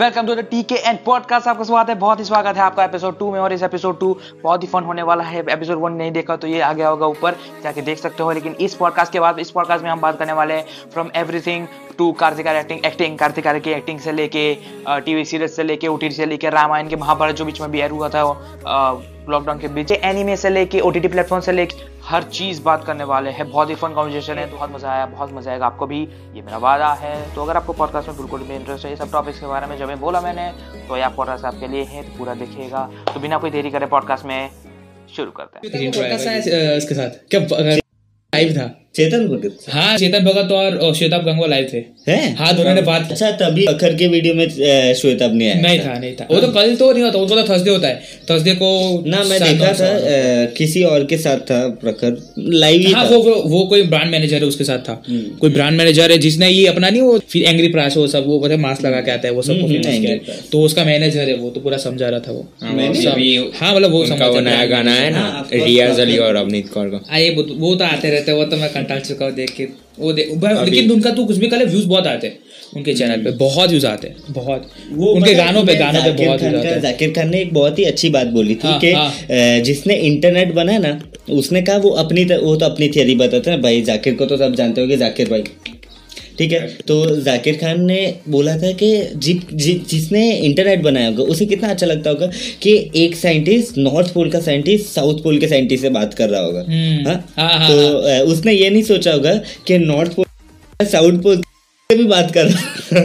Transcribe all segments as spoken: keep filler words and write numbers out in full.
Welcome to the TKN podcast. आपका स्वागत है, बहुत ही स्वागत है आपका एपिसोड टू में। और इस एपिसोड टू बहुत ही फन होने वाला है। एपिसोड वन नहीं देखा तो ये आ गया होगा, ऊपर जाके देख सकते हो। लेकिन इस पॉडकास्ट के बाद, इस पॉडकास्ट में हम बात करने वाले हैं from everything to Kartik Aaryan acting. Kartik Aaryan की एक्टिंग से लेके टीवी सीरीज से लेके ओटीटी से लेके रामायण के महाभारत जो बीच में भी एर हुआ था लॉकडाउन के बीच, एनिमे से लेके ओटीटी प्लेटफॉर्म से लेके हर चीज़ बात करने वाले हैं। बहुत ही फन कॉन्वर्सेशन है, बहुत मज़ा आया, बहुत मज़ा आएगा आपको भी, ये मेरा वादा है। तो अगर आपको पॉडकास्ट में बिल्कुल भी इंटरेस्ट है, ये सब टॉपिक्स के बारे में जो मैं बोला मैंने, तो ये आप पॉडकास्ट आपके लिए है, तो पूरा देखिएगा। तो बिना कोई देरी करे पॉडकास्ट में शुरू करते हैं। लाइव था चेतन भगत। हाँ, चेतन भगत और श्वेताब गंगवार लाइव थे। हैं? हाँ, दोनों ने बात। अच्छा, तभी अखर के वीडियो में श्वेताब नहीं आया। नहीं था, नहीं था। वो तो कल तो नहीं होता, वो तो थर्सडे होता है। थर्सडे को ना मैं देखा था, किसी और के साथ था प्रखर लाइव। हाँ, वो वो कोई ब्रांड मैनेजर है, उसके साथ था। कोई ब्रांड मैनेजर है जिसने ये अपना नहीं, वो फिर एंग्री प्राश वो सब, वो मास्क लगा के आता है, वो सब तो उसका मैनेजर है, वो तो पूरा समझा रहा था वो। हाँ, मतलब वो सब नया गाना है ना, रियाज अली और अवनीत कौर का, वो तो आते रहते, वो तो मैं कंटाल चुका हूँ देख के। वो देख लेकिन उनका तू कुछ भी करे, व्यूज बहुत आते हैं उनके चैनल पे, बहुत व्यूज आते हैं, बहुत उनके गानों पे गानों पे बहुत व्यूज आते हैं। जाकिर खान ने एक बहुत ही अच्छी बात बोली थी कि जिसने इंटरनेट बनाया ना, उसने कहा वो अपनी वो तो अपनी थियरी बताते हैं भाई। जाकिर को तो सब जानते हो कि जाकिर भाई, ठीक है। तो जाकिर खान ने बोला था कि जि, जि, जिसने इंटरनेट बनाया होगा उसे कितना अच्छा लगता होगा कि एक साइंटिस्ट, नॉर्थ पोल का साइंटिस्ट साउथ पोल के साइंटिस्ट से बात कर रहा होगा। हा? हा, हा, तो हा, हा। उसने ये नहीं सोचा होगा कि नॉर्थ पोल साउथ पोल से भी बात कर रहा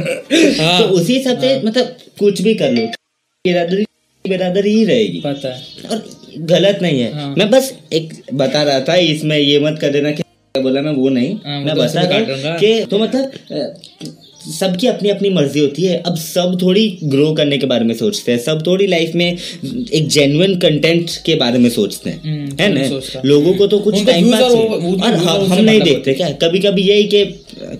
हा, तो उसी हिसाब से मतलब कुछ भी कर लो, बिरादरी बिरादरी ही रहेगी, पता है, और गलत नहीं है। हा, मैं बस एक बता रहा था, इसमें ये मत कर देना बोला मैं वो नहीं आ, मैं बता रहा हूँ। तो मतलब सबकी अपनी अपनी मर्जी होती है। अब सब थोड़ी ग्रो करने के बारे में सोचते हैं, सब थोड़ी लाइफ में एक जेन्युइन कंटेंट के बारे में सोचते हैं, है ना। लोगों को तो कुछ टाइम पास, और हम नहीं देखते क्या कभी कभी यही कि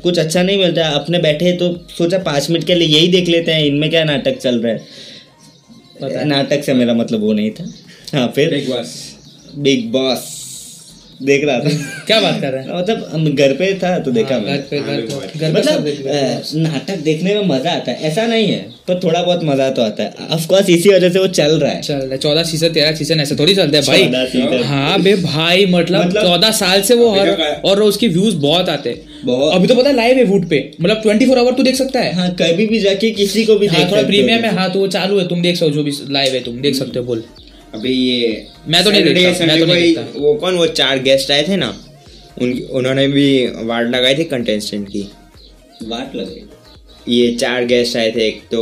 कुछ अच्छा नहीं मिलता, अपने बैठे तो सोचा पाँच मिनट के लिए यही देख लेते हैं, इनमें क्या नाटक चल रहा है। नाटक से मेरा मतलब वो नहीं था। हाँ, फिर बिग बॉस देख रहा था। क्या बात कर रहे हैं, मतलब घर पे था तो देखा मैं। मतलब नाटक देखने में मजा आता है, ऐसा नहीं है, पर थोड़ा बहुत मजा तो आता है। ऑफ कोर्स इसी वजह से वो चल रहा है चल रहा है चौदह सीजन तेरह सीजन ऐसे थोड़ी चलता है भाई। हाँ बे भाई, मतलब चौदह साल से वो हर, और उसके व्यूज बहुत आते हैं। अभी तो पता है लाइव है वूट पे, मतलब ट्वेंटी फोर आवर तू देख सकता है। हाँ, कभी भी जाके किसी को भी देख सकते हो। प्रीमियम है, हाँ, तो वो चालू है, तुम देख सकते हो, जो भी लाइव है तुम देख सकते हो। बोल अभी ये मैं तो नहीं देखता, मैं तो नहीं देखता। वो कौन, वो चार गेस्ट आए थे ना, उन उन्होंने भी वार्ड लगाई थी कंटेस्टेंट की, वार्ड लगाई। ये चार गेस्ट आए थे, एक तो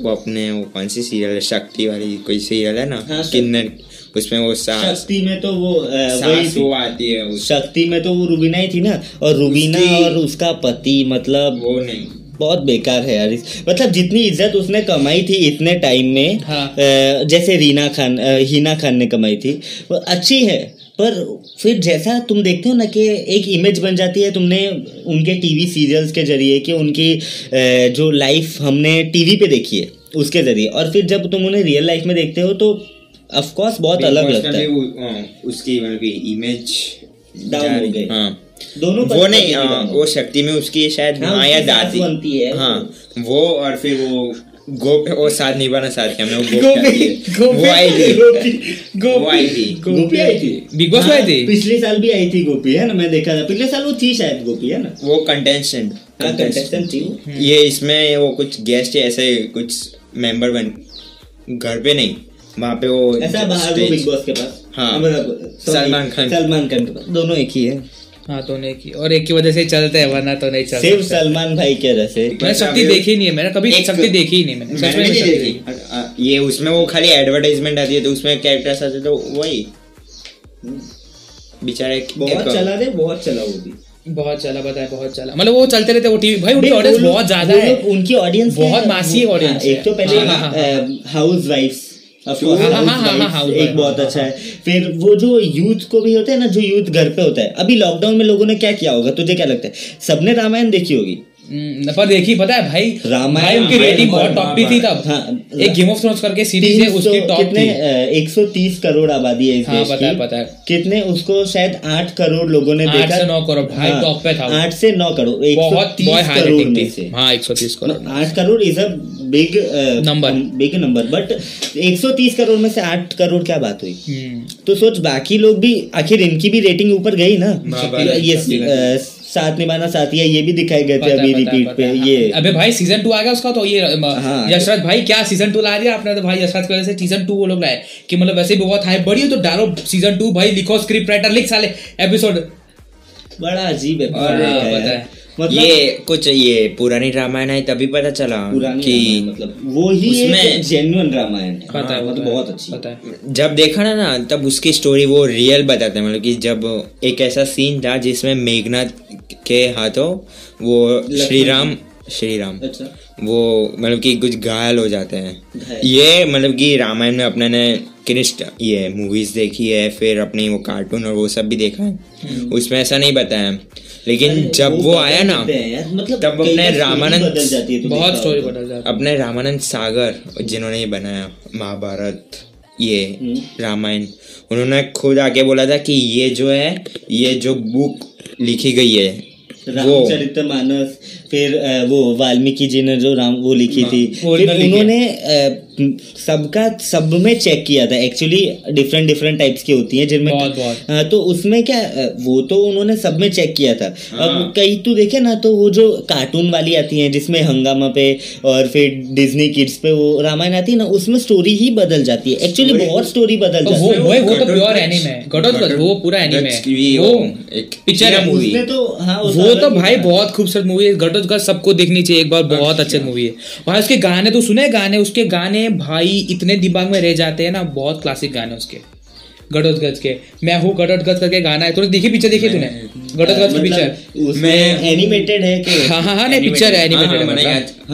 वो अपने वो कौन सी सीरियल है, शक्ति वाली कोई सीरियल है ना, हाँ, किन्नर, उसमें वो सास, शक्ति में तो वो सास वो आती है, शक्ति में तो वो रूबीना ही थी ना, और रूबीना और उसका पति, मतलब वो नहीं, बहुत बेकार है यार। मतलब जितनी इज्जत उसने कमाई थी इतने टाइम में, हाँ। आ, जैसे रीना खान आ, हीना खान ने कमाई थी, वो अच्छी है, पर फिर जैसा तुम देखते हो ना कि एक इमेज बन जाती है तुमने उनके टीवी सीरियल्स के जरिए, कि उनकी आ, जो लाइफ हमने टीवी पे देखी है उसके जरिए, और फिर जब तुम उन्हें रियल लाइफ में देखते हो तो ऑफ कोर्स बहुत अलग लगता है। उसकी इमेज डाउन हो गई, हाँ, दोनों वो नहीं, आ, वो शक्ति में उसकी शायद माया दादी बनती है, हाँ, वो, और फिर वो गोपी, वो साथ नहीं बना साथ के, हमने वो गोपी आई थी, गोपी आई थी, गोपी आई थी, बिग बॉस आई थी, पिछले साल भी आई थी गोपी, है ना, मैं देखा था पिछले साल, वो थी शायद गोपी, है ना, वो कंटेस्टेंट कंटेस्टेंट थी। ये इसमें वो कुछ गेस्ट ऐसे कुछ मेंबर बन, घर पे नहीं, वहाँ पे वो ऐसा बाहर वो बिग बॉस के पास, हाँ, सलमान खान, सलमान खान के पास, दोनों एक ही है, हाँ, तो नहीं की, और एक की वजह से चलते हैं, वरना तो नहीं चलते। सिर्फ सलमान भाई के वजह से मैंने शक्ति देखी नहीं है, मैंने कभी शक्ति देखी ही नहीं, मैंने मैंने नहीं देखी। ये उसमें वो खाली एडवर्टाइजमेंट आती है, तो उसमें कैरेक्टर्स आते, तो वही बेचारे बहुत चला दे, बहुत चला, वो भी बहुत चला, बताया बहुत चला, मतलब वो चलते रहते वो टीवी भाई। उनकी ऑडियंस बहुत ज्यादा है, उनकी ऑडियंस बहुत मासी ऑडियंस। एक तो पहले हाउस वाइफ, एक बहुत अच्छा है, फिर वो जो यूथ को भी होता है ना, जो यूथ घर पे होता है। अभी लॉकडाउन में लोगों ने क्या किया होगा, तुझे क्या लगता है, सबने रामायण देखी होगी, पर देखिए पता है भाई रामायण की रेटिंग बहुत टॉप पे थी तब। हाँ, एक गेम ऑफ थ्रोन्स करके सीरीज है उसकी टॉप कितने एक सौ तीस करोड़ आबादी है इस देश की। पता है पता है कितने उसको शायद आठ करोड़ लोगों ने देखा। आठ से नौ करोड़ भाई टॉप पे था। आठ से नौ करोड़ एक सौ तीस करोड़ में से। हां एक सौ तीस करोड़ आठ crore is a big number big number but एक सौ तीस करोड़ में से आठ करोड़ क्या बात हुई। तो सोच बाकी लोग भी आखिर इनकी भी रेटिंग ऊपर गई ना। ये साथ निभाना साथिया ये भी दिखाए गए थे अभी रिपीट पे। ये अबे भाई सीजन टू आ गया उसका तो ये यशराज भाई क्या सीजन टू ला दिया आपने। तो भाई यशराज की वजह से सीजन टू वो लोग लाए कि मतलब वैसे भी बहुत हाइप बढ़ी हो तो डालो सीजन टू भाई। लिखो स्क्रिप्ट राइटर लिख साले एपिसोड। बड़ा अजीब है पता है मतलब ये कुछ ये पुरानी रामायण है तभी पता चला कि मतलब वो ही उसमें जेन्युइन रामायण है। पता है मतलब बहुत अच्छी पता है। जब देखा ना ना तब उसकी स्टोरी वो रियल बताते हैं। मतलब कि जब एक ऐसा सीन था जिसमें मेघनाथ के हाथों वो श्री राम श्री राम अच्छा। वो मतलब कि कुछ घायल हो जाते हैं। ये मतलब कि रामायण में अपने ने कृष्ण ये मूवीज देखी है फिर अपनी वो कार्टून और वो सब भी देखा है। उसमें ऐसा नहीं बताया लेकिन जब वो, वो आया ना मतलब तब अपने रामानंद बहुत स्टोरी बदल जाती है। अपने रामानंद सागर जिन्होंने बनाया महाभारत ये रामायण उन्होंने खुद आके बोला था कि ये जो है ये जो बुक लिखी गई है रामचरित मानस फिर वो वाल्मीकि जी ने जो राम वो लिखी थी फिर उन्होंने सबका सब में चेक किया था। एक्चुअली डिफरेंट डिफरेंट टाइप्स की होती है जिनमें तो उसमें क्या वो तो उन्होंने सब में चेक किया था। अब कई तो देखे ना तो वो जो कार्टून वाली आती है जिसमें हंगामा पे और फिर डिज्नी किड्स पे वो रामायण आती है ना उसमें स्टोरी ही बदल जाती है। एक्चुअली बहुत स्टोरी बदल जाती है वो तो भाई बहुत खूबसूरत मूवी है। घटोत्कच सबको देखनी चाहिए एक बार। बहुत अच्छी मूवी है भाई। उसके गाने तो सुने गाने उसके गाने भाई इतने दिमाग में रह जाते हैं ना। बहुत क्लासिक गाने उसके घटोत्कच के। मैं हूँ घटोत्कच करके गाना है। तूने देखी पिक्चर देखी तूने घटोत्कच की पिक्चर? मैं एनिमेटेड है कि हाँ हाँ हाँ नहीं पिक्चर है एनिमेटेड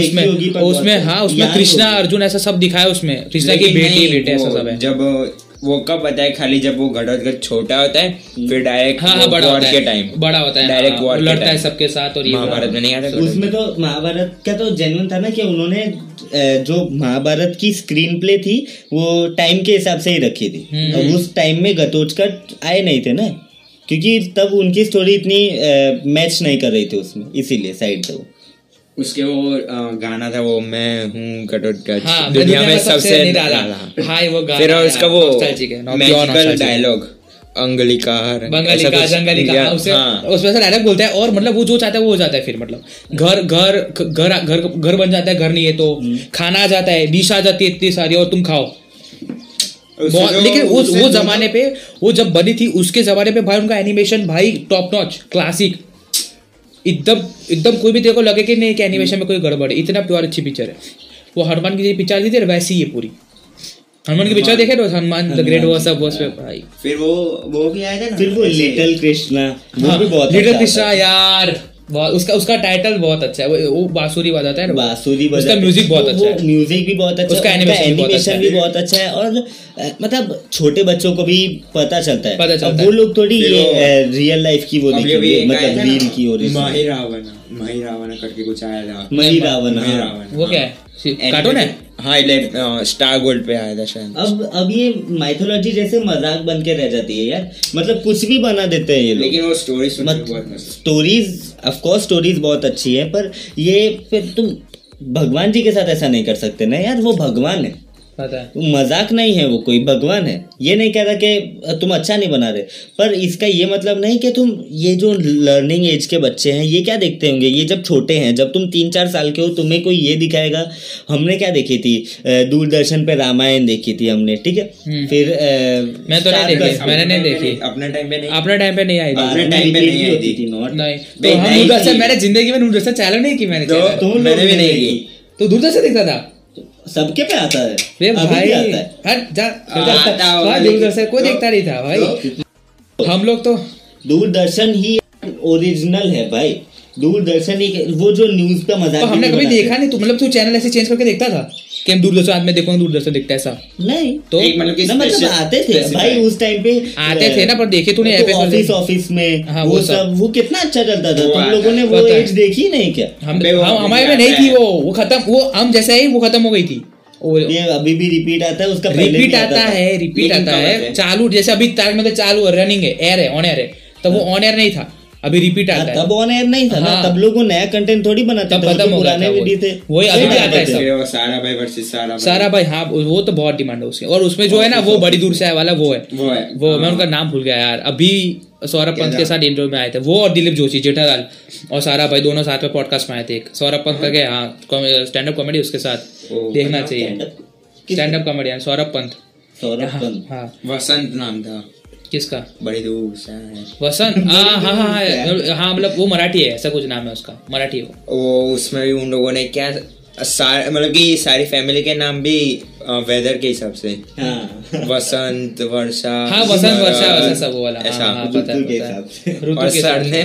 उसमें उसमें हाँ उसमें कृष्णा अर्जुन ऐसा सब दिखाया उसमें कृष्णा की बेटी बेटे ऐसा सब है। जब वो कब होता है खाली जब वो घटोत्कच छोटा होता है फिर डायरेक्ट हाँ, हाँ, बड़ा होता है टाइम बड़ा होता है डायरेक्ट वॉर लड़ता है सबके साथ। और ये महाभारत में नहीं आता उसमें तो महाभारत का तो जेन्युइन था ना कि उन्होंने जो महाभारत की स्क्रीन प्ले थी वो टाइम के हिसाब से ही रखी थी। और उस टाइम में घटोत्कच आए नहीं थे ना क्योंकि तब उनकी स्टोरी इतनी मैच नहीं कर रही थी उसमें इसीलिए साइड से उसके वो गाना था वो मैं हूँ घटोत्कच हाँ, दुनिया में सबसे भाई वो गाना फिर उसका वो मैजिकल डायलॉग अंगलिका बंगालिका जंगलिका उसे उसमें से डायलॉग बोलता है। और मतलब वो जो चाहता है वो हो जाता है। फिर मतलब घर घर घर घर घर बन जाता है। घर नहीं है तो खाना आ जाता है। डिश आ जाती है इतनी सारी और तुम खाओ। लेकिन वो वो जमाने पे वो जब बनी थी उसके जमाने पे भाई उनका एनिमेशन भाई टॉप नॉच क्लासिक एकदम एकदम। कोई भी तेरे को लगे कि नहीं कि एनिमेशन में कोई गड़बड़ है इतना प्योर अच्छी पिक्चर है। वो हनुमान की पिक्चर थी थी वैसी ही है पूरी। हनुमान की पिक्चर देखे तो हनुमान द ग्रेट वो सब बॉस पे भाई। फिर वो वो भी आया था ना फिर वो लिटिल कृष्णा वो भी बहुत लिटिल कृष्णा यार उसका उसका टाइटल बहुत अच्छा है। वो बांसुरी बजाता है ना बांसुरी बजाता है। उसका म्यूजिक बहुत अच्छा है। म्यूजिक भी बहुत अच्छा है। उसका एनिमेशन भी बहुत अच्छा है। और मतलब छोटे बच्चों को भी पता चलता है। पता चलता है वो लोग थोड़ी ये रियल लाइफ की वो देखिए मतलब रील की और माही रावण माही रावण करके कुछ आया था। माही रावण वो क्या है कार्टून है हाँ स्टार गोल्ड पे आया था शायद। अब अब ये माइथोलॉजी जैसे मजाक बन के रह जाती है यार। मतलब कुछ भी बना देते हैं ये लोग। लेकिन वो स्टोरी मत, स्टोरीज ऑफ कोर्स स्टोरीज बहुत अच्छी है पर ये फिर तुम भगवान जी के साथ ऐसा नहीं कर सकते ना यार। वो भगवान है पता है मजाक नहीं है। वो कोई भगवान है। ये नहीं कह रहा कि तुम अच्छा नहीं बना रहे पर इसका ये मतलब नहीं कि तुम ये जो लर्निंग एज के बच्चे हैं ये क्या देखते होंगे। ये जब छोटे हैं जब तुम तीन चार साल के हो तुम्हें कोई ये दिखाएगा। हमने क्या देखी थी दूरदर्शन पे रामायण देखी थी हमने ठीक है। फिर मैं तो नहीं देखी मैंने नहीं देखी अपने टाइम पे नहीं अपने टाइम पे नहीं आई थी। मैंने जिंदगी में दूरदर्शन चालू नहीं की। मैंने भी नहीं की तो दूरदर्शन देखता था। सबके पे आता है भाई भाई आता है हर जा दूरदर्शन कोई देखता नहीं था भाई। हम लोग तो दूरदर्शन ही ओरिजिनल है भाई। दूरदर्शन एक वो जो न्यूज का मजा तो हमने कभी देखा नहीं। तो मतलब तू चैनल ऐसे चेंज करके देखता था कि हम दूरदर्शन आज में देखो दूरदर्शन देखता है ऐसा नहीं तो मतलब आते थे भाई उस टाइम पे आते थे ना पर देखे तूने ऑफिस ऑफिस में वो सब वो कितना अच्छा चलता था। तुम लोगों ने वो एज देखी नहीं क्या? हमारे में नहीं थी वो वो खत्म वो हम जैसे ही वो खत्म हो गई थी। ये अभी भी रिपीट आता है उसका पहले रिपीट आता है रिपीट आता है चालू जैसे अभी तारक मेहता चालू है रनिंग है एयर है ऑन एयर है तब वो ऑन एयर नहीं था अभी रिपीट आता है तब ऑन एयर नहीं था ना तब लोग नया कंटेंट थोड़ी बनाते थे तो पुराने वीडियो थे वही अभी भी आता है। सारा भाई वर्सेस सारा भाई सारा भाई हाँ वो तो बहुत डिमांड है उसके और उसमें जो है ना वो बड़ी दूर से आया वाला वो है वो मैं उनका नाम भूल गया यार अभी सौरभ पंत के साथ इंटरव्यू में आए थे वो और दिलीप जोशी जेठालाल और सारा भाई दोनों साथ में पॉडकास्ट में आए थे। एक सौरभ पंत करके हाँ स्टैंड अप कॉमेडी उसके साथ देखना चाहिए stand up comedian Saurabh Pant Saurabh Pant हाँ वसंत नाम था किसका बड़ी दूर वसंत हाँ हाँ हाँ हाँ मतलब वो मराठी है ऐसा कुछ नाम है उसका मराठी वो उसमें भी उन लोगों ने क्या मतलब कि सारी फैमिली के नाम भी वेदर के हिसाब से वसंत वर्षा हाँ वसंत वर्षा वैसा सब वाला ऐसा पता है। और सर ने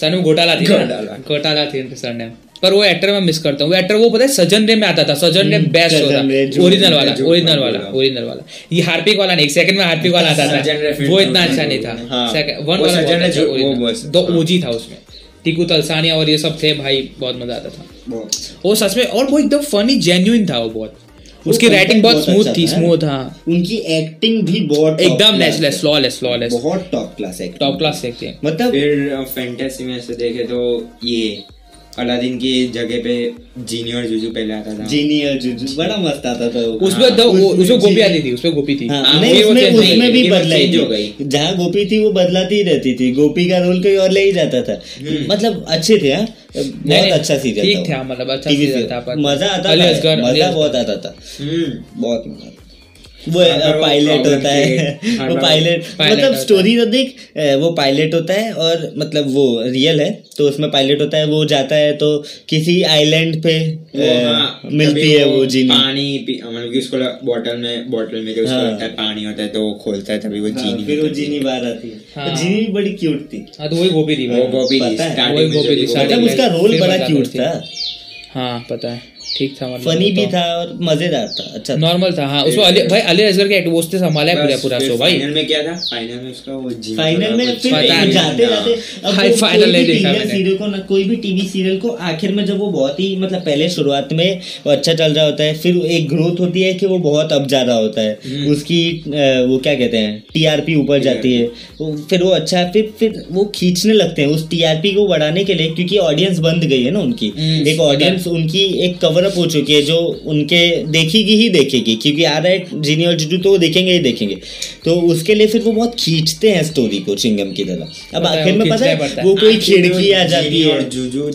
सर में घोटाला थी घोटाला थी उनके सर ने पर वो एक्टर मैं मिस करता हूँ। वो एक्टर वो पता है सजन रे में आता था सजन रे बेस्ट होता ओरिजिनल वाला ओरिजिनल वाला ओरिजिनल वाला ये हार्पिक वाला नहीं सेकंड में हार्पिक वाला आता था वो इतना अच्छा नहीं था वन वाला दो ओजी था उसमें टीकू तलसानिया और ये सब थे भाई बहुत मजा आता था वो सच में और वो एकदम फनी जेन्युइन था वो बहुत उसकी राइटिंग बहुत स्मूथ थी स्मूथ हाँ उनकी एक्टिंग भी बहुत एकदम नेचुरल फ्लॉलेस फ्लॉलेस बहुत टॉप क्लास है टॉप क्लास है। मतलब फिर फैंटेसी में से देखे तो ये अलादीन की जगह पे जीनी और जुजू पहले आता था जीनी और जुजू बड़ा मस्त आता था उसमें तो उसमें गोपी आती थी उसमें गोपी थी नहीं उसमें उसमें भी बदलाई हो गई जहाँ गोपी थी वो बदलाती रहती थी गोपी का रोल कोई और ले ही जाता था। मतलब अच्छे थे बहुत अच्छा सीरियल ठीक था मतलब अच्छा सीरियल था मजा आता था मजा बहुत आता था बहुत मजा वो पायलट होता है वो पायलट मतलब स्टोरी तो देख वो पायलट होता है और मतलब वो रियल है तो उसमें पायलट होता है वो जाता है तो किसी आइलैंड पे मिलती है वो जीनी पानी मतलब कि उसको बोतल में बोतल में उसको लगता है पानी होता है तो वो खोलता है तभी वो जीनी फिर वो जीनी बाहर आती है। जीनी भी बड़ी क्यूट थी तो वही गोपी थी वो गोपी थी मतलब उसका रोल बड़ा क्यूट था हाँ पता है ठीक था फनी भी था और मजेदार था अच्छा नॉर्मल था हाँ उसको भाई अली असगर के एक्ट संभाला है पूरा पूरा शो भाई। फाइनल में क्या था फाइनल में उसका वो फाइनल में फिर जाते जाते अब फाइनल नहीं देखा मैंने सीरियल को ना कोई भी टीवी सीरियल को आखिर में जब वो बहुत ही मतलब पहले शुरुआत में अच्छा चल रहा होता है फिर एक ग्रोथ होती है कि वो बहुत अब जा रहा होता है उसकी वो क्या कहते हैं टीआरपी ऊपर जाती है फिर वो अच्छा फिर फिर वो खींचने लगते हैं उस टीआरपी को बढ़ाने के लिए क्योंकि ऑडियंस बंद गई है ना उनकी एक ऑडियंस उनकी एक कवर हो चुकी है जो उनके देखेगी ही देखेगी क्योंकि आ रहा है जीनी और जुजू तो वो देखेंगे ही देखेंगे तो उसके लिए फिर वो बहुत खींचते हैं स्टोरी को चिंगम की तरह। अब आखिर में पता है वो कोई खिड़की आ जाती है जुजू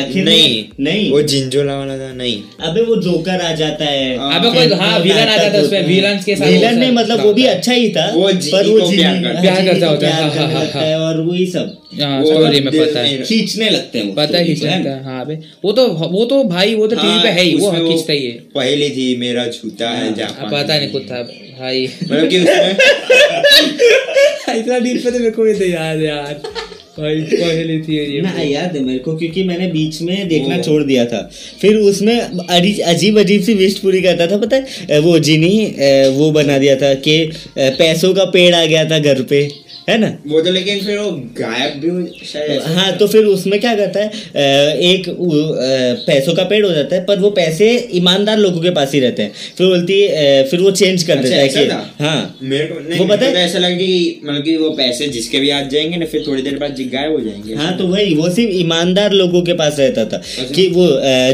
आखिर नहीं नहीं वो जिंजोला वाला था नहीं अबे वो जोकर आ जाता है अबे कोई हाँ विलन आ जाता है उसमें विलन के साथ विलन ने मतलब वो भी अच्छा ही था पर वो प्यार करता होता है और वही सब खींचने लगते हैं पता है खींचने हाँ अबे वो तो वो तो भाई वो तो टीवी पे है ही वो खींचता ही है पहली थी मेरा झूठा है पता नहीं कुछ था भाई मतलब कि उसमें इतना डीप पे तो मेरे को याद यार भाई पहले थी ये ना याद है मेरे को क्योंकि मैंने बीच में देखना छोड़ दिया था। फिर उसमें अजीब अजीब सी विश पूरी करता था पता है वो जीनी वो बना दिया था कि पैसों का पेड़ आ गया था घर पे है ना वो तो लेकिन फिर वो गायब भी शायद हाँ तो फिर उसमें क्या करता है एक पैसों का पेड़ हो जाता है पर वो पैसे ईमानदार लोगों के पास ही रहते हैं फिर बोलती है फिर वो चेंज कर देता है कि हाँ मेरे को वो पता है ऐसा लगा कि मतलब कि वो पैसे जिसके भी आज जाएंगे ना फिर थोड़ी देर बाद गायब हो जाएंगे हाँ तो वही वो सिर्फ ईमानदार लोगों के पास रहता था कि वो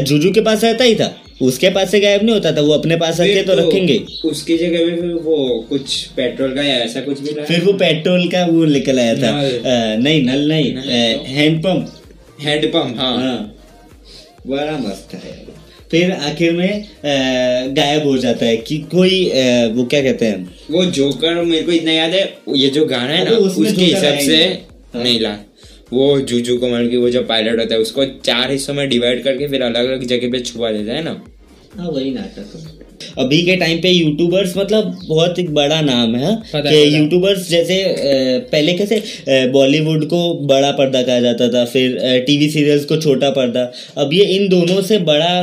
जुजू के पास रहता ही था उसके पास से गायब नहीं होता था वो अपने पास रखे तो, तो रखेंगे उसकी जगह पे फिर वो कुछ पेट्रोल का ऐसा कुछ भी फिर वो पेट्रोल का वो निकल आया था नहीं नल नहीं हैंडपम्प हैंडपम्प हाँ बड़ा मस्त है। फिर आखिर में गायब हो जाता है कि कोई वो क्या कहते हैं वो जोकर मेरे को इतना याद है ये जो गाना है ना उसके हिसाब से नहीं ला वो जूजू को मतलब कि वो जो पायलट होता है उसको चार हिस्सों में डिवाइड करके फिर अलग अलग जगह पे छुपा देता है ना हाँ वही नाटक। अभी के टाइम पे यूट्यूबर्स मतलब बहुत एक बड़ा नाम है कि यूट्यूबर्स जैसे पहले कैसे बॉलीवुड को बड़ा पर्दा कहा जाता था, फिर टीवी सीरियल्स को छोटा पर्दा, अब ये इन दोनों से बड़ा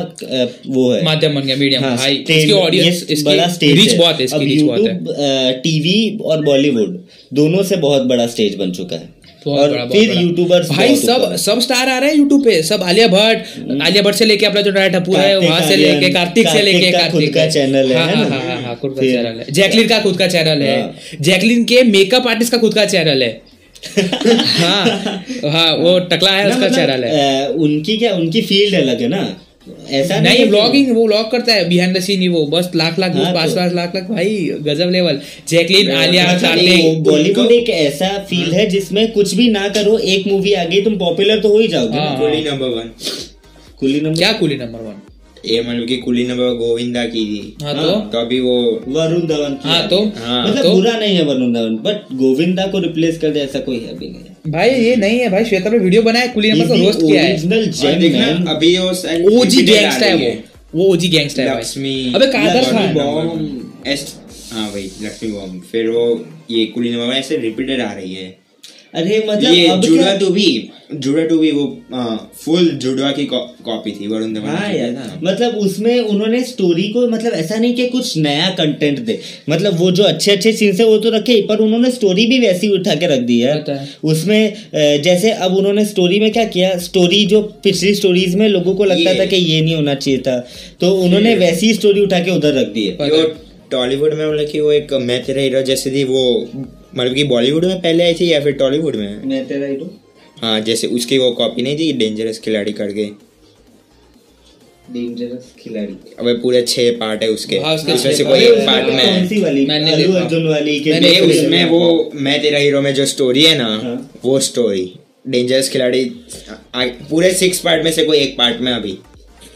वो है माध्यम बन गया, मीडियम, हाँ, इसकी ऑडियंस, इसकी बड़ा स्टेज रीच बहुत है, इसकी रीच बहुत है। टीवी और बॉलीवुड दोनों से बहुत बड़ा स्टेज बन चुका है। और बड़ा, फिर यूट्यूबर्स भाई सब सब स्टार आ रहे हैं यूट्यूब पे, सब आलिया भट्ट, आलिया भट्ट से लेके अपना जो नया टप्पू है वहां से लेके कार्तिक से लेके कार्तिक का चैनल है, जैकलिन का खुद का चैनल है, जैकलिन के मेकअप आर्टिस्ट का खुद का चैनल है। हाँ हाँ वो टकला है उसका चैनल है। उनकी क्या उनकी फील्ड अलग है ना, ऐसा नहीं व्लॉगिंग वो व्लॉग करता है बिहाइंड द सीन ही, वो बस लाख लाख पाँच पाँच लाख लाख भाई गजब लेवल। जैकलिन आलिया बॉलीवुड एक ऐसा फील्ड है जिसमें कुछ भी ना करो एक मूवी आ गई तुम पॉपुलर तो हो ही जाओगे। Coolie number one, Coolie number क्या कुली नंबर वन ये मतलब की कुली नंबर गोविंदा की थी, हाँ तो अभी वो वरुण धवन की, हाँ तो मतलब बुरा नहीं है वरुण धवन, बट गोविंदा को रिप्लेस कर दे ऐसा कोई है अभी नहीं भाई, ये नहीं है भाई। श्वेता ने वीडियो बनाया कुली नंबर को रोस्ट किया है, अभी वो ओजी गैंगस्टर है, वो वो ओजी गैंगस्टर है लक्ष्मी, अबे कादर खान एस, हाँ भाई लक्ष्मी बॉम्ब, फिर वो ये कुली नंबर ऐसे रिपीटेड आ रही है। अरे मतलब जुड़वा टू भी जुड़वा टू भी वो आ, फुल जुड़वा की कॉपी थी वरुण धवन, हाँ यार ना। मतलब उसमें उन्होंने स्टोरी को मतलब ऐसा नहीं कि कुछ नया कंटेंट दे, मतलब वो जो अच्छे अच्छे सीन्स है वो तो रखे, पर उन्होंने स्टोरी भी वैसी उठा के रख दी है उसमें। जैसे अब उन्होंने स्टोरी में क्या किया, स्टोरी जो पिछली स्टोरीज में लोगों को लगता था कि ये नहीं होना चाहिए था तो उन्होंने वैसी स्टोरी उठा के उधर रख दी है। टॉलीवुड में मतलब कि वो एक मैं तेरा हीरो जैसे थी वो, मतलब कि बॉलीवुड में पहले आई थी या फिर टॉलीवुड में मैं तेरा हीरो, हाँ जैसे उसकी वो कॉपी नहीं थी डेंजरस खिलाड़ी करके, डेंजरस खिलाड़ी अबे पूरे छह पार्ट है उसके, उसमें से कोई एक पार्ट में कौन सी वाली अल्लू अर्जुन वाली के मैंने उसमें वो मैं तेरा हीरो में जो स्टोरी है ना वो स्टोरी डेंजरस खिलाड़ी पूरे सिक्स पार्ट में से कोई एक पार्ट में अभी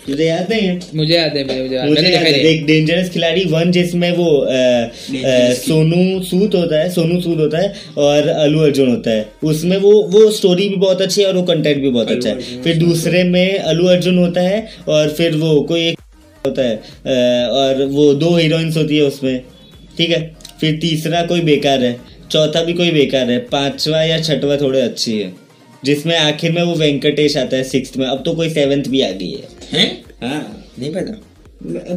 मुझे याद नहीं है, मुझे याद है मुझे याद मुझे याद है एक डेंजरस खिलाड़ी वन जिसमें वो सोनू सूद होता है सोनू सूद होता है और अल्लू अर्जुन होता है, उसमें वो वो स्टोरी भी बहुत अच्छी है और वो कंटेंट भी बहुत अच्छा है। फिर दूसरे में अल्लू अर्जुन होता है और फिर वो कोई एक होता है और वो दो हीरोइंस होती है उसमें, ठीक है। फिर तीसरा कोई बेकार है, चौथा भी कोई बेकार है, पाँचवा या छठवा थोड़े अच्छी है, जिसमें आखिर में वो वेंकटेश आता है सिक्स्थ में, अब तो कोई सेवेंथ भी आ गई है, हैं? हाँ नहीं पता,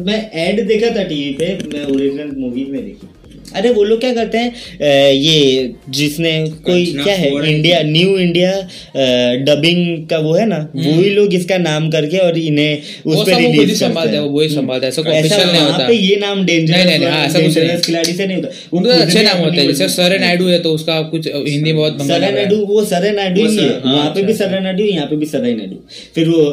मैं ऐड देखा था टीवी पे, मैं ओरिजिनल मूवी में देखी। अरे वो लोग क्या करते हैं ये जिसने कोई क्या है इंडिया न्यू इंडिया डबिंग का वो है ना, वही लोग इसका नाम करके और इन्हें उस पे रिलीज संभालते हैं, वही संभालता है, ऐसा कोई ऑफिशियल नहीं होता पे ये नाम डेंजरस खिलाड़ी से नहीं होता, उनके अच्छे नाम होते हैं जैसे सरे नायडू है तो उसका कुछ हिंदी बहुत सरे नायडू, वो सरे नायडू ही है वहाँ पे भी सरे नायडू यहाँ पे भी सरे नायडू। फिर वो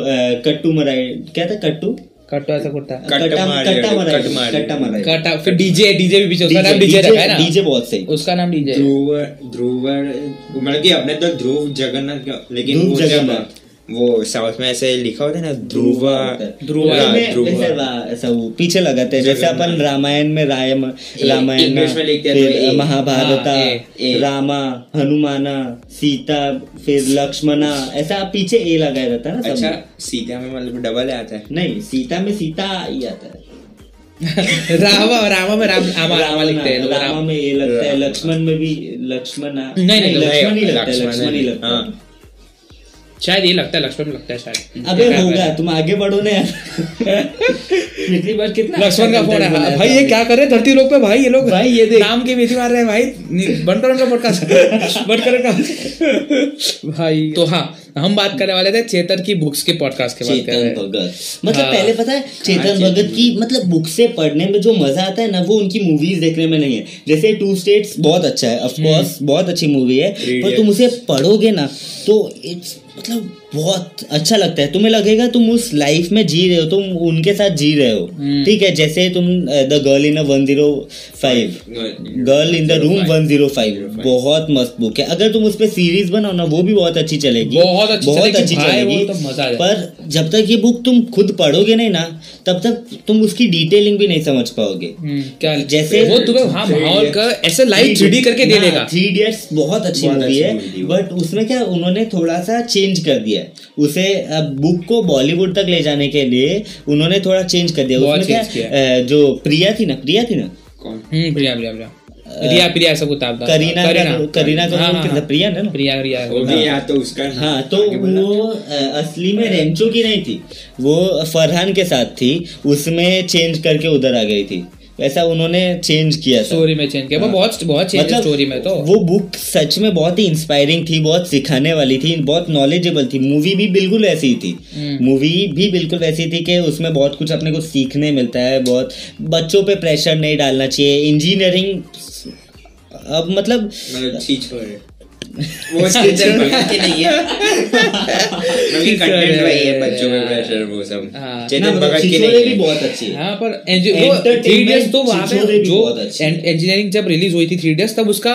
कट्टू मराई क्या था, कट्टू कट्टा ऐसा कुट्टा कट्टा कट्टा मराई कट्टा मराई कट्टा, फिर डीजे डीजे भी पीछे उसका नाम डीजे रखा है ना, डीजे बहुत सही उसका नाम डीजे ध्रुव ध्रुव मतलब कि अपने तो ध्रुव जगन्नाथ, लेकिन वो जगन्नाथ वो साउथ में ऐसे लिखा होता है ना ध्रुवा ध्रुवा ऐसा वो पीछे लगाते हैं, जैसे अपन रामायण में रायम रामायण में महाभारता रामा हनुमाना सीता फिर लक्ष्मणा ऐसा पीछे ए लगाया जाता है ना। अच्छा सीता में मतलब डबल आता है, नहीं सीता में सीता ही आता है, रामा रामा में राम रामा रामा लिखते हैं, रामा में ए लगता है, लक्ष्मण में भी लक्ष्मणा नहीं लक्ष्मण ही लगता है, लक्ष्मण ही लगता है शायद, ये लगता है लक्ष्मण लगता है शायद, अबे होगा तुम आगे बढ़ो ना पिछली बार कितना लक्ष्मण का फोन है भाई, ये क्या कर रहे हैं धरती लोग पे भाई, ये लोग भाई ये देख नाम के बीच मार रहे हैं भाई, बनकर उनका पॉडकास्ट बनकर का भाई। तो हाँ हम बात करने वाले थे चेतन की बुक्स के पॉडकास्ट के बारे में। चेतन भगत मतलब हाँ। पहले पता है चेतन भगत की मतलब बुक से पढ़ने में जो मजा आता है ना वो उनकी मूवीज देखने में नहीं है। जैसे टू स्टेट्स बहुत अच्छा है, ऑफ कोर्स बहुत अच्छी मूवी है, पर तुम उसे पढ़ोगे ना तो इट्स मतलब बहुत अच्छा लगता है, तुम्हें लगेगा तुम उस लाइफ में जी रहे हो, तुम उनके साथ जी रहे हो, ठीक है। जैसे तुम the girl in one zero five girl in the room one zero five बहुत मस्त बुक है, अगर तुम उस पर सीरीज बनाओ ना वो भी बहुत अच्छी चलेगी, बहुत अच्छी बहुत अच्छी चलेगी, पर जब तक ये बुक तुम खुद पढ़ोगे नहीं ना तब तक तुम उसकी डिटेलिंग भी नहीं समझ पाओगे। क्या जैसे वो तुम्हें हाँ माहौल का ऐसे लाइव थ्री डी करके दे देगा। थ्री इडियट्स बहुत अच्छी मूवी है, बट उसमें क्या उन्होंने थोड़ा सा चेंज कर दिया है, उसे बुक को बॉलीवुड तक ले जाने के लिए उन्होंने थोड़ा चेंज कर दिया, उसमें क्या जो प्रिया थी ना प्रिया थी ना कौन प्रिया प्रिया प्रिया प्रिया प्रिया सब उतारता करीना करीना कपूर प्रिया ना प्रिया प्रिया वो भी याद तो उसका हाँ तो वो असली में रेंचो की नहीं थी, वो फरहान के साथ थी, उसमें चेंज करके उधर आ गई थी, वैसा उन्होंने चेंज किया स्टोरी में चेंज किया। हाँ। बहुत बहुत चेंज मतलब स्टोरी में तो वो बुक सच में बहुत ही इंस्पायरिंग थी, बहुत सिखाने वाली थी, बहुत नॉलेजेबल थी। मूवी भी बिल्कुल ऐसी ही थी, मूवी भी बिल्कुल ऐसी थी कि उसमें बहुत कुछ अपने को सीखने मिलता है। बहुत बच्चों पे प्रेशर नहीं डालना चाहिए, इंजीनियरिंग अब मतलब वो के नहीं है कंटेंट वही है, बच्चों में प्रेशर वो सब। चेतन भगत की भी बहुत अच्छी है पर थ्री इडियट्स तो वहाँ पे जो इंजीनियरिंग जब रिलीज हुई थी थ्री इडियट्स तब उसका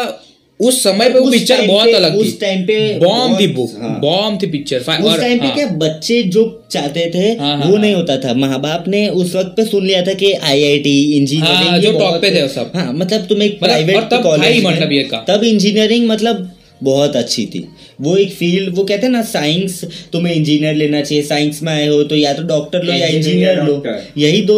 उस समय पे वो पिक्चर बहुत अलग थी, उस टाइम पे बॉम्ब थी, बुक बॉम्ब थी पिक्चर उस टाइम पे। क्या बच्चे जो चाहते थे वो नहीं होता था, माँ बाप ने उस वक्त पे सुन लिया था कि आईआईटी इंजीनियरिंग जो टॉप पे थे सब। हाँ मतलब तुम एक प्राइवेट कॉलेज मतलब ये तब इंजीनियरिंग मतलब बहुत अच्छी थी, वो एक फील्ड वो कहते हैं ना साइंस, तुम्हें इंजीनियर लेना चाहिए, साइंस में आए हो तो या तो डॉक्टर लो या इंजीनियर लो, यही दो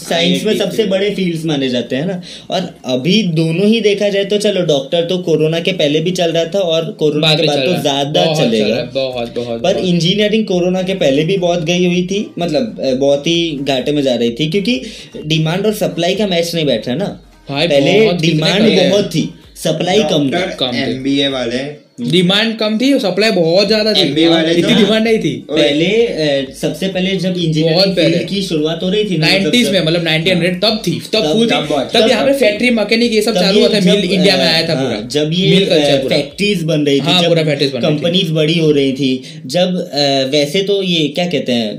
साइंस में सबसे बड़े फील्ड्स माने जाते हैं ना। और अभी दोनों ही देखा जाए तो चलो डॉक्टर तो कोरोना के पहले भी चल रहा था और कोरोना के बाद तो ज्यादा चलेगा बहुत बहुत, पर इंजीनियरिंग कोरोना के पहले भी बहुत गई हुई थी, मतलब बहुत ही घाटे में जा रही थी क्योंकि डिमांड और सप्लाई का मैच नहीं बैठा ना। पहले डिमांड बहुत थी, सप्लाई कम कम एमबीए वाले डिमांड कम थी और सप्लाई बहुत ज्यादा थी, इतनी डिमांड नहीं थी पहले। सबसे पहले जब इंजीनियरिंग की शुरुआत हो रही थी नाइंटीज़ में मतलब नाइंटीन हंड्रेड तब थी, तब पूरी तब यहाँ पे फैक्ट्री मैकेनिक ये सब चालू हुआ था, मिल इंडिया में आया था पूरा, जब ये फैक्ट्रीज बन रही थी, जब कंपनीज बड़ी हो रही थी, जब वैसे तो ये क्या कहते हैं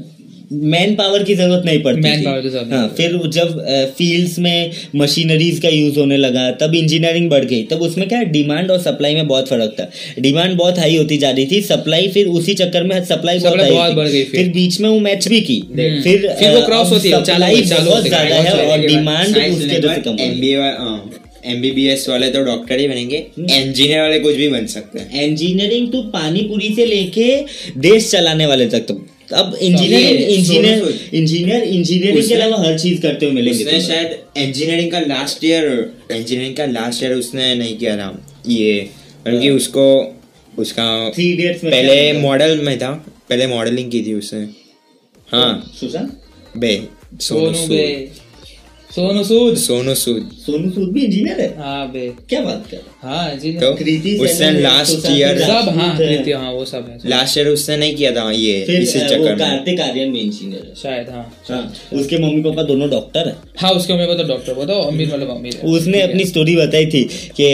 मैन पावर की जरूरत नहीं पड़ती थी। हाँ फिर जब फील्ड्स में मशीनरीज का यूज होने लगा तब इंजीनियरिंग बढ़ गई, तब उसमें क्या डिमांड और सप्लाई में बहुत फर्क था, डिमांड बहुत हाई होती जा रही थी, सप्लाई फिर उसी चक्कर में सप्लाई बहुत हाई बढ़ गई, फिर बीच में वो मैच भी की, फिर क्रॉस होती है बहुत ज्यादा है और डिमांड उसके वजह से कम। एमबीबीएस वाले तो डॉक्टर ही बनेंगे, इंजीनियर वाले कुछ भी बन सकते हैं, इंजीनियरिंग तो पानीपुरी से लेके देश चलाने वाले तक। तो अब इंजीनियर इंजीनियर इंजीनियर इंजीनियरिंग के अलावा हर चीज करते हुए मिलेंगे। उसने शायद इंजीनियरिंग का लास्ट ईयर इंजीनियरिंग का लास्ट ईयर उसने नहीं किया था ये, बल्कि उसको उसका पहले मॉडल में था, पहले मॉडलिंग की थी उसने। हाँ सुशांत बे सोनू बे सोनू सूद सोनू सूद सोनू सूद भी इंजीनियर है। हाँ बे क्या बात कर हाँ इंजीनियर उसने लास्ट ईयर सब हाँ कृति हाँ वो सब है लास्ट ईयर उसने नहीं किया था ये इसी चक्कर में। कार्तिक आर्यन भी इंजीनियर है शायद। हाँ उसके मम्मी पापा दोनों डॉक्टर है। हाँ उसके मम्मी पापा डॉक्टर वो तो अमीर वाले अमीर। उसने अपनी स्टोरी बताई थी कि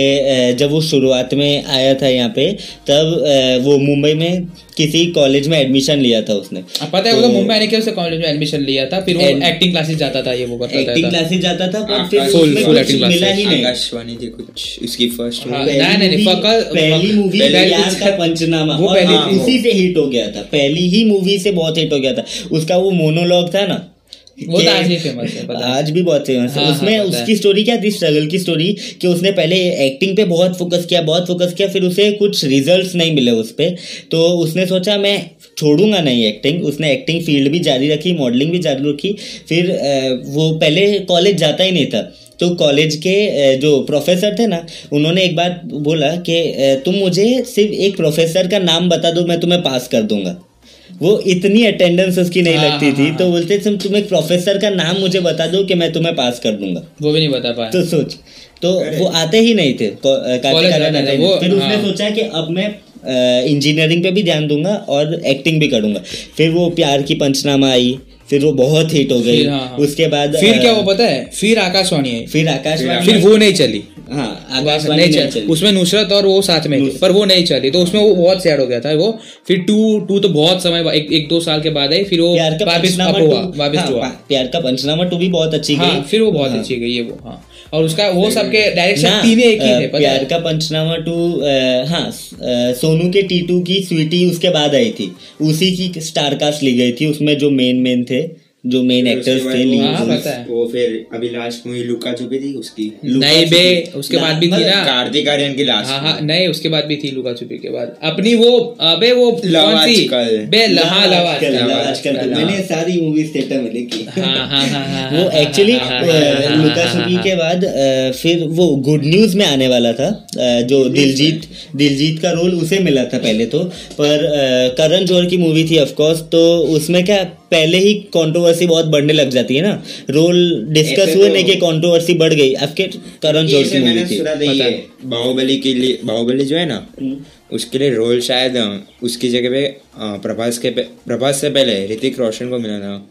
जब वो शुरुआत में आया था यहाँ पे तब वो मुंबई में किसी कॉलेज में एडमिशन लिया था उसने, पता है वो मुंबई आने के उसने कॉलेज में एडमिशन लिया था, फिर वो एक्टिंग क्लासेस जाता था ये वो एक्टिंग क्लासेस जाता था पर फिर उसमें मिला ही नहीं। आकाशवाणी थी कुछ इसकी फर्स्ट पहली मूवी यार का पंचनामा और उसी से हिट हो गया था, पहली ही मूवी से बहुत हिट हो गया था। उसका वो मोनोलॉग था ना वो आज भी फेमस है, आज भी बहुत फेमस है। उसमें उसकी स्टोरी क्या थी, स्ट्रगल की स्टोरी कि उसने पहले एक्टिंग पे बहुत फोकस किया बहुत फोकस किया फिर उसे कुछ रिजल्ट्स नहीं मिले उस पर, तो उसने सोचा मैं छोड़ूंगा नहीं एक्टिंग, उसने एक्टिंग फील्ड भी जारी रखी, मॉडलिंग भी जारी रखी। फिर वो पहले कॉलेज जाता ही नहीं था, तो कॉलेज के जो प्रोफेसर थे ना उन्होंने एक बार बोला कि तुम मुझे सिर्फ एक प्रोफेसर का नाम बता दो मैं तुम्हें पास कर दूंगा। वो इतनी अटेंडेंस उसकी नहीं लगती थी तो बोलते तुम एक प्रोफेसर का नाम मुझे बता दो कि मैं तुम्हें पास कर दूंगा, वो भी नहीं बता पाया। तो सोच तो वो आते ही नहीं थे कार्तिक। फिर उसने सोचा कि अब मैं इंजीनियरिंग पे भी ध्यान दूंगा और एक्टिंग भी करूंगा। फिर वो प्यार की पंचनामा आई, फिर वो बहुत हिट हो गई। हाँ, हाँ। उसके बाद फिर क्या वो पता है फिर आकाशवाणी है, फिर आकाशवाणी फिर वो नहीं चली। हाँ आकाशवाणी नहीं चली, उसमें नुसरत और वो साथ में पर वो नहीं चली तो उसमें वो बहुत सैड हो गया था। वो फिर टू टू तो बहुत समय एक, एक दो साल के बाद आई, फिर वो वापस अप हुआ वापस हुआ प्यार का पंचनामा टू भी बहुत अच्छी गई, फिर वो बहुत अच्छी गई ये वो। हाँ और उसका वो सबके डायरेक्शन तीन एक ही थे प्यार का पंचनामा टू। हाँ सोनू के टीटू की स्वीटी उसके बाद आई थी, उसी की स्टारकास्ट ली गई थी, उसमें जो मेन मेन थे जो मेन एक्टर्स थे वो फिर अभी लास्ट मूवी लुका छुपी थी उसकी नहीं बे उसके बाद भी थी ना कार्तिक आर्यन की लास्ट हाँ हाँ नहीं उसके बाद भी थी लुका छुपी के बाद अपनी वो अबे वो लव आजकल बे लहा लव आजकल मैंने सारी मूवीज थिएटर में देखी वो एक्चुअली लुका छुपी के बाद फिर वो गुड न्यूज में आने वाला था जो दिलजीत दिलजीत का रोल उसे मिला था पहले तो पर करण जौहर की मूवी थी ऑफकोर्स तो उसमें क्या पहले ही कंट्रोवर्सी बहुत बढ़ने लग जाती है ना रोल डिस्कस हुए नहीं कि कंट्रोवर्सी बढ़ गई आपके करण जौहर की मूवी थी बाहुबली के लिए बाहुबली जो है ना उसके लिए रोल शायद उसकी जगह पे प्रभास के प्रभास से पहले ऋतिक रोशन को मिला था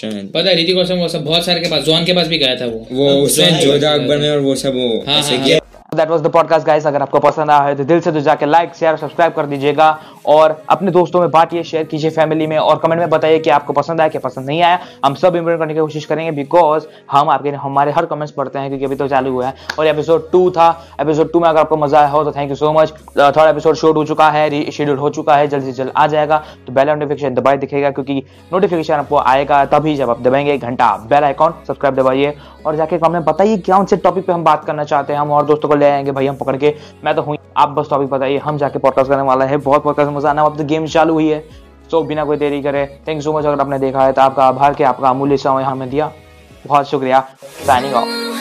शायद पता है ऋतिक रोशन वो सब बहुत सारे के पास जॉन के पास भी गया था वो वो उसने जोधा अकबर में और वो सब वो ऐसे किया। That was the podcast guys, अगर आपको पसंद आया है तो दिल से तो जाके लाइक शेयर सब्सक्राइब कर दीजिएगा और अपने दोस्तों में बांटिए शेयर कीजिए फैमिली में और कमेंट में बताइए कि आपको पसंद आया कि पसंद नहीं आया। हम सब इंप्रूव करने की कोशिश करेंगे बिकॉज हम आपके हमारे हर कमेंट्स पढ़ते हैं क्योंकि अभी तो चालू हुआ है और एपिसोड टू था। एपिसोड टू में अगर आपको मजा आया हो तो thank you so much. Third episode shoot हो चुका है शेड्यूल हो चुका है जल्द से जल्द आ जाएगा तो बेल नोटिफिकेशन दबाए दिखेगा क्योंकि नोटिफिकेशन आपको आएगा तभी जब आप दबाएंगे घंटा बेल आइकॉन सब्सक्राइब दबाइए और जाके कमेंट बताइए क्या उनसे टॉपिक पे हम बात करना चाहते हैं हम और दोस्तों को ले आएंगे भाई हम पकड़ के। मैं तो हूँ आप बस टॉपिक बताइए हम जाके पॉडकास्ट करने वाला है बहुत पॉडकास्ट मजा आना अब तो गेम चालू हुई है तो बिना कोई देरी करे थैंक यू सो मच अगर आपने देखा है तो आपका आभार कि आपका अमूल्य समय हमें दिया बहुत शुक्रिया साइनिंग ऑफ।